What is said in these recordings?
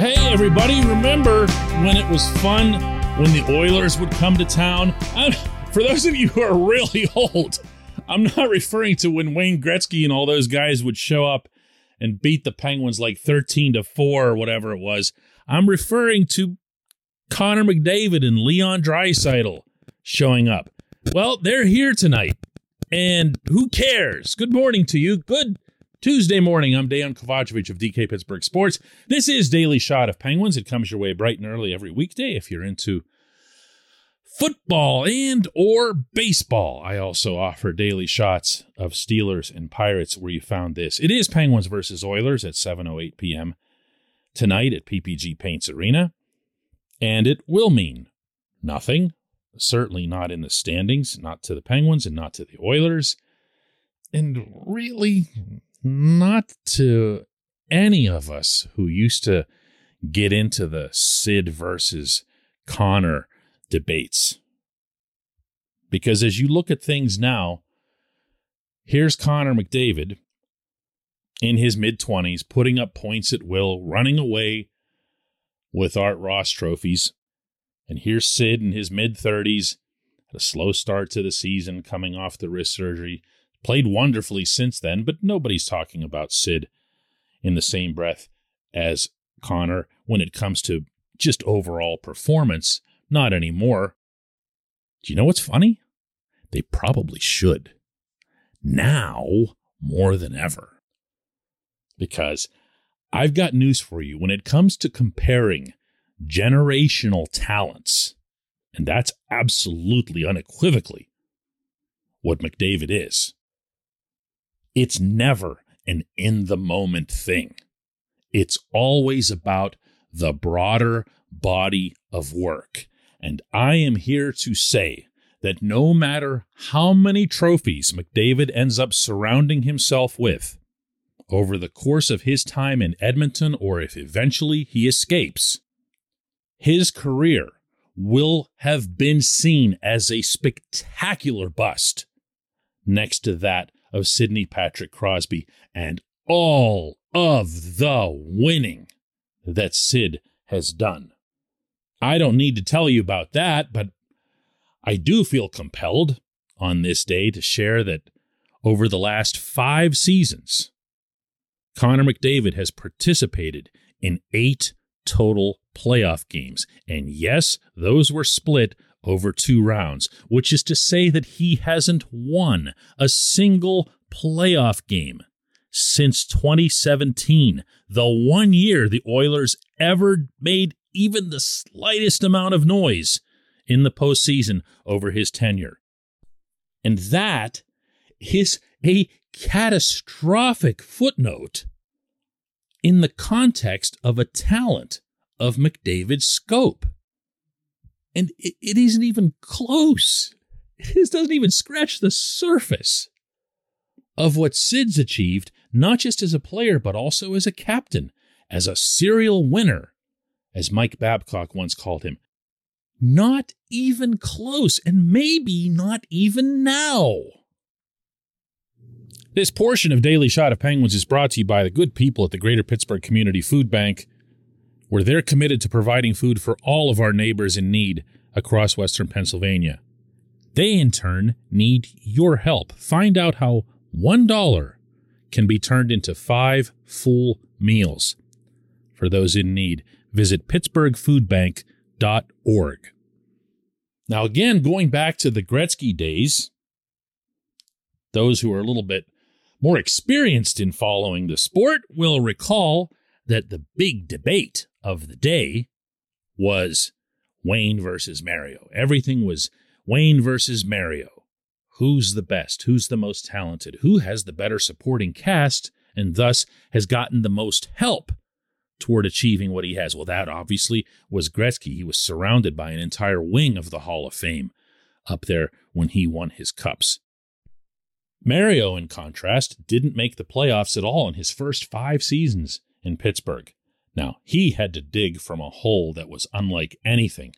Hey, everybody, remember when it was fun when the Oilers would come to town? For those of you who are really old, I'm not referring to when Wayne Gretzky and all those guys would show up and beat the Penguins like 13-4 or whatever it was. I'm referring to Connor McDavid and Leon Draisaitl showing up. Well, they're here tonight, and who cares? Good morning to you. Good Tuesday morning. I'm Dan Kovačević of DK Pittsburgh Sports. This is Daily Shot of Penguins. It comes your way bright and early every weekday if you're into football and or baseball. I also offer daily shots of Steelers and Pirates where you found this. It is Penguins versus Oilers at 7:08 p.m. tonight at PPG Paints Arena, and it will mean nothing, certainly not in the standings, not to the Penguins and not to the Oilers, and really not to any of us who used to get into the Sid versus Connor debates. Because as you look at things now, here's Connor McDavid in his mid-20s, putting up points at will, running away with Art Ross trophies. And here's Sid in his mid-30s, had a slow start to the season, coming off the wrist surgery. Played wonderfully since then, but nobody's talking about Sid in the same breath as Connor when it comes to just overall performance. Not anymore. Do you know what's funny? They probably should. Now, more than ever. Because I've got news for you. When it comes to comparing generational talents, and that's absolutely unequivocally what McDavid is, it's never an in-the-moment thing. It's always about the broader body of work. And I am here to say that no matter how many trophies McDavid ends up surrounding himself with over the course of his time in Edmonton, or if eventually he escapes, his career will have been seen as a spectacular bust next to that of Sidney Patrick Crosby and all of the winning that Sid has done. I don't need to tell you about that, but I do feel compelled on this day to share that over the last 5 seasons, Connor McDavid has participated in 8 total playoff games. And yes, those were split over 2 rounds, which is to say that he hasn't won a single playoff game since 2017, the one year the Oilers ever made even the slightest amount of noise in the postseason over his tenure. And that is a catastrophic footnote in the context of a talent of McDavid's scope. And it isn't even close. It doesn't even scratch the surface of what Sid's achieved, not just as a player, but also as a captain, as a serial winner, as Mike Babcock once called him. Not even close, and maybe not even now. This portion of Daily Shot of Penguins is brought to you by the good people at the Greater Pittsburgh Community Food Bank, where they're committed to providing food for all of our neighbors in need across Western Pennsylvania. They, in turn, need your help. Find out how $1 can be turned into 5 full meals for those in need. Visit pittsburghfoodbank.org. Now, again, going back to the Gretzky days, those who are a little bit more experienced in following the sport will recall that the big debate of the day was Wayne versus Mario. Everything was Wayne versus Mario. Who's the best? Who's the most talented? Who has the better supporting cast and thus has gotten the most help toward achieving what he has? Well, that obviously was Gretzky. He was surrounded by an entire wing of the Hall of Fame up there when he won his cups. Mario, in contrast, didn't make the playoffs at all in his first 5 seasons in Pittsburgh. Now, he had to dig from a hole that was unlike anything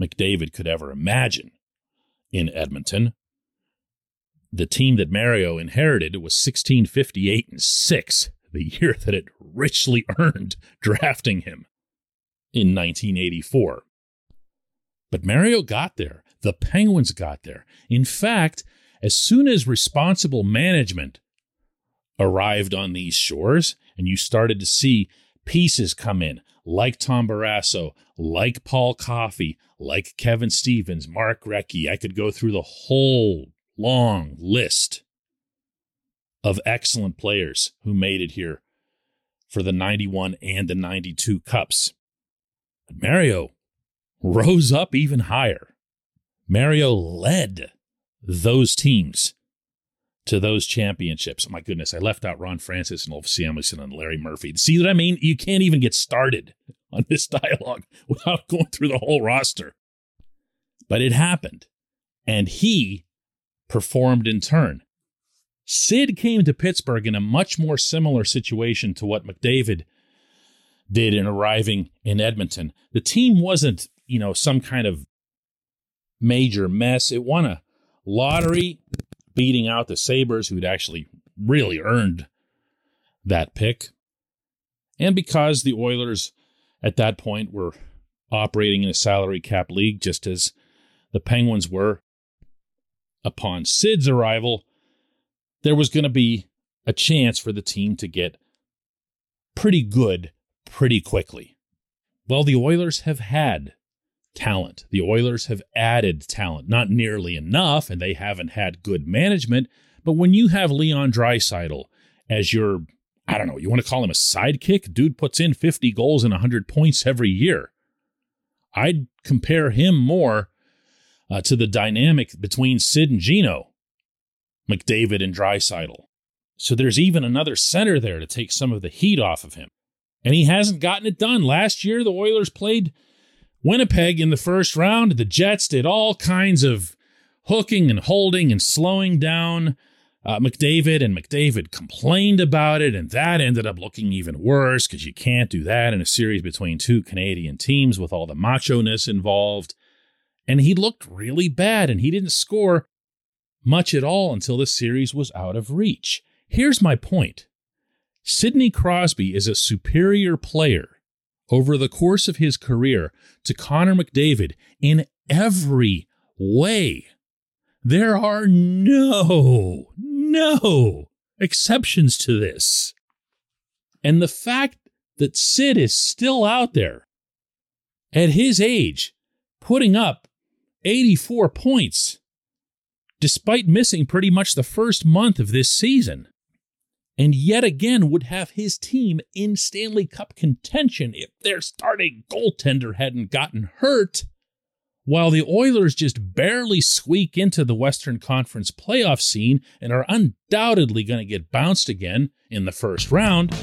McDavid could ever imagine in Edmonton. The team that Mario inherited was 1658-6, the year that it richly earned drafting him. in 1984. But Mario got there. The Penguins got there. In fact, as soon as responsible management arrived on these shores, and you started to see pieces come in, like Tom Barrasso, like Paul Coffey, like Kevin Stevens, Mark Recchi. I could go through the whole long list of excellent players who made it here for the 91 and the 92 Cups. But Mario rose up even higher. Mario led those teams to those championships. My goodness, I left out Ron Francis and Ove Samuelson and Larry Murphy. See what I mean? You can't even get started on this dialogue without going through the whole roster. But it happened, and he performed in turn. Sid came to Pittsburgh in a much more similar situation to what McDavid did in arriving in Edmonton. The team wasn't, some kind of major mess. It won a lottery, beating out the Sabres, who'd actually really earned that pick. And because the Oilers at that point were operating in a salary cap league, just as the Penguins were upon Sid's arrival, there was going to be a chance for the team to get pretty good pretty quickly. Well, the Oilers have had talent. The Oilers have added talent, not nearly enough, and they haven't had good management. But when you have Leon Draisaitl as your, you want to call him a sidekick? Dude puts in 50 goals and 100 points every year. I'd compare him more to the dynamic between Sid and Gino, McDavid and Draisaitl. So there's even another center there to take some of the heat off of him. And he hasn't gotten it done. Last year, the Oilers played Winnipeg in the first round. The Jets did all kinds of hooking and holding and slowing down McDavid, and McDavid complained about it, and that ended up looking even worse because you can't do that in a series between two Canadian teams with all the macho-ness involved. And he looked really bad, and he didn't score much at all until the series was out of reach. Here's my point. Sidney Crosby is a superior player over the course of his career to Connor McDavid in every way. There are no exceptions to this. And the fact that Sid is still out there at his age, putting up 84 points, despite missing pretty much the first month of this season, and yet again would have his team in Stanley Cup contention if their starting goaltender hadn't gotten hurt, while the Oilers just barely squeak into the Western Conference playoff scene and are undoubtedly going to get bounced again in the first round,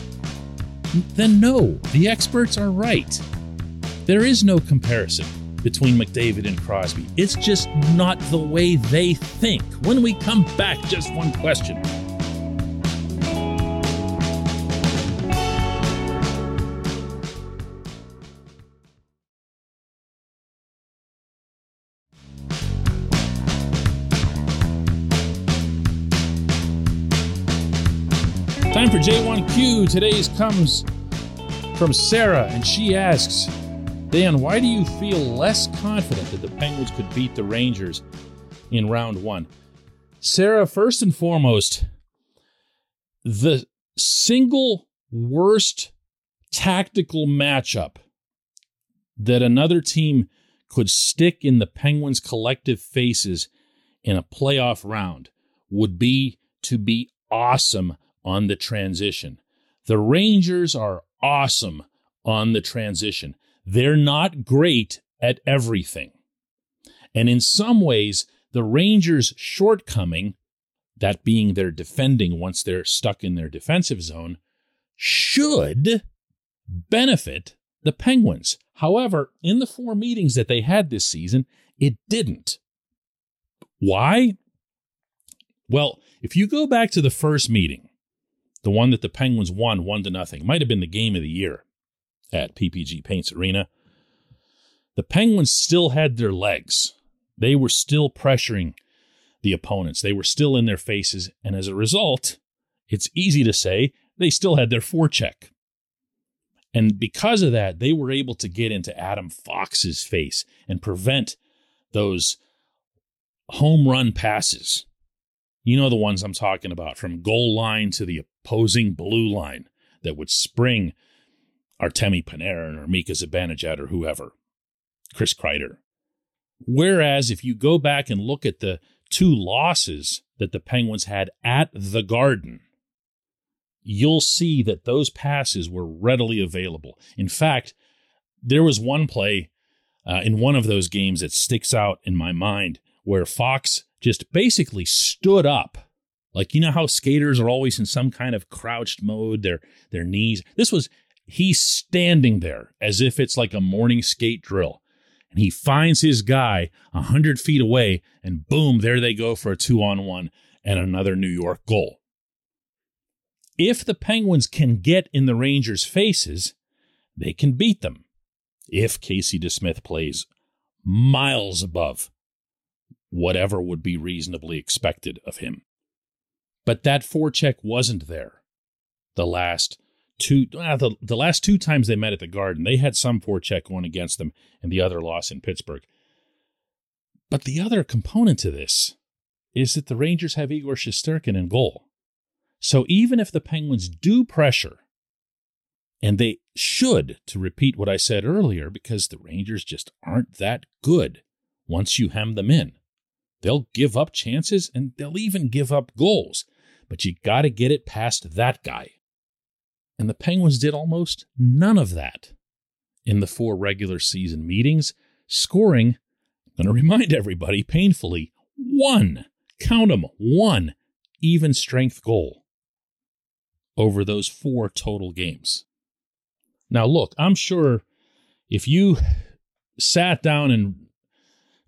then no, the experts are right. There is no comparison between McDavid and Crosby. It's just not the way they think. When we come back, just one question. Time for J1Q. Today's comes from Sarah, and she asks, Dan, why do you feel less confident that the Penguins could beat the Rangers in round one? Sarah, first and foremost, the single worst tactical matchup that another team could stick in the Penguins' collective faces in a playoff round would be to be awesome on the transition. The Rangers are awesome on the transition. They're not great at everything. And in some ways, the Rangers' shortcoming, that being their defending once they're stuck in their defensive zone, should benefit the Penguins. However, in the 4 meetings that they had this season, it didn't. Why? Well, if you go back to the first meeting, the one that the Penguins won 1-0, might have been the game of the year, at PPG Paints Arena, the Penguins still had their legs. They were still pressuring the opponents. They were still in their faces. And as a result, it's easy to say they still had their forecheck. And because of that, they were able to get into Adam Fox's face and prevent those home run passes. You know the ones I'm talking about, from goal line to the opposing blue line that would spring Artemi Panarin or Mika Zibanejad or whoever, Chris Kreider. Whereas if you go back and look at the two losses that the Penguins had at the Garden, you'll see that those passes were readily available. In fact, there was one play in one of those games that sticks out in my mind where Fox just basically stood up. Like, you know how skaters are always in some kind of crouched mode, their knees. This was, he's standing there as if it's like a morning skate drill. And he finds his guy 100 feet away, and boom, there they go for a 2-on-1 and another New York goal. If the Penguins can get in the Rangers' faces, they can beat them. If Casey DeSmith plays miles above whatever would be reasonably expected of him. But that forecheck wasn't there. The last two times they met at the Garden, they had some forecheck going against them, and the other loss in Pittsburgh. But the other component to this is that the Rangers have Igor Shesterkin in goal. So even if the Penguins do pressure, and they should, to repeat what I said earlier, because the Rangers just aren't that good once you hem them in. They'll give up chances, and they'll even give up goals. But you got to get it past that guy. And the Penguins did almost none of that in the four regular season meetings, scoring, I'm going to remind everybody painfully, one, count them, one even strength goal over those four total games. Now look, I'm sure if you sat down and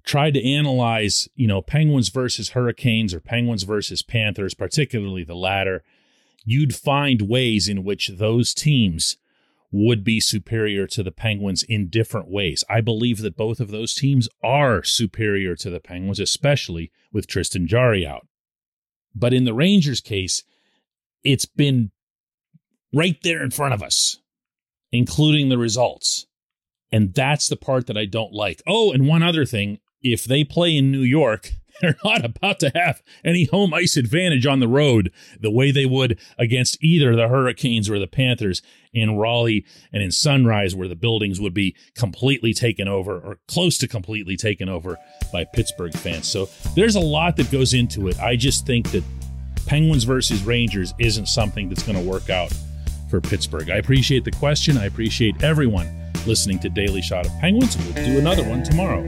tried to analyze, Penguins versus Hurricanes or Penguins versus Panthers, particularly the latter, you'd find ways in which those teams would be superior to the Penguins in different ways. I believe that both of those teams are superior to the Penguins, especially with Tristan Jarry out. But in the Rangers' case, it's been right there in front of us, including the results. And that's the part that I don't like. Oh, and one other thing, if they play in New York, they're not about to have any home ice advantage on the road the way they would against either the Hurricanes or the Panthers in Raleigh and in Sunrise, where the buildings would be completely taken over or close to completely taken over by Pittsburgh fans. So there's a lot that goes into it. I just think that Penguins versus Rangers isn't something that's going to work out for Pittsburgh. I appreciate the question. I appreciate everyone listening to Daily Shot of Penguins. We'll do another one tomorrow.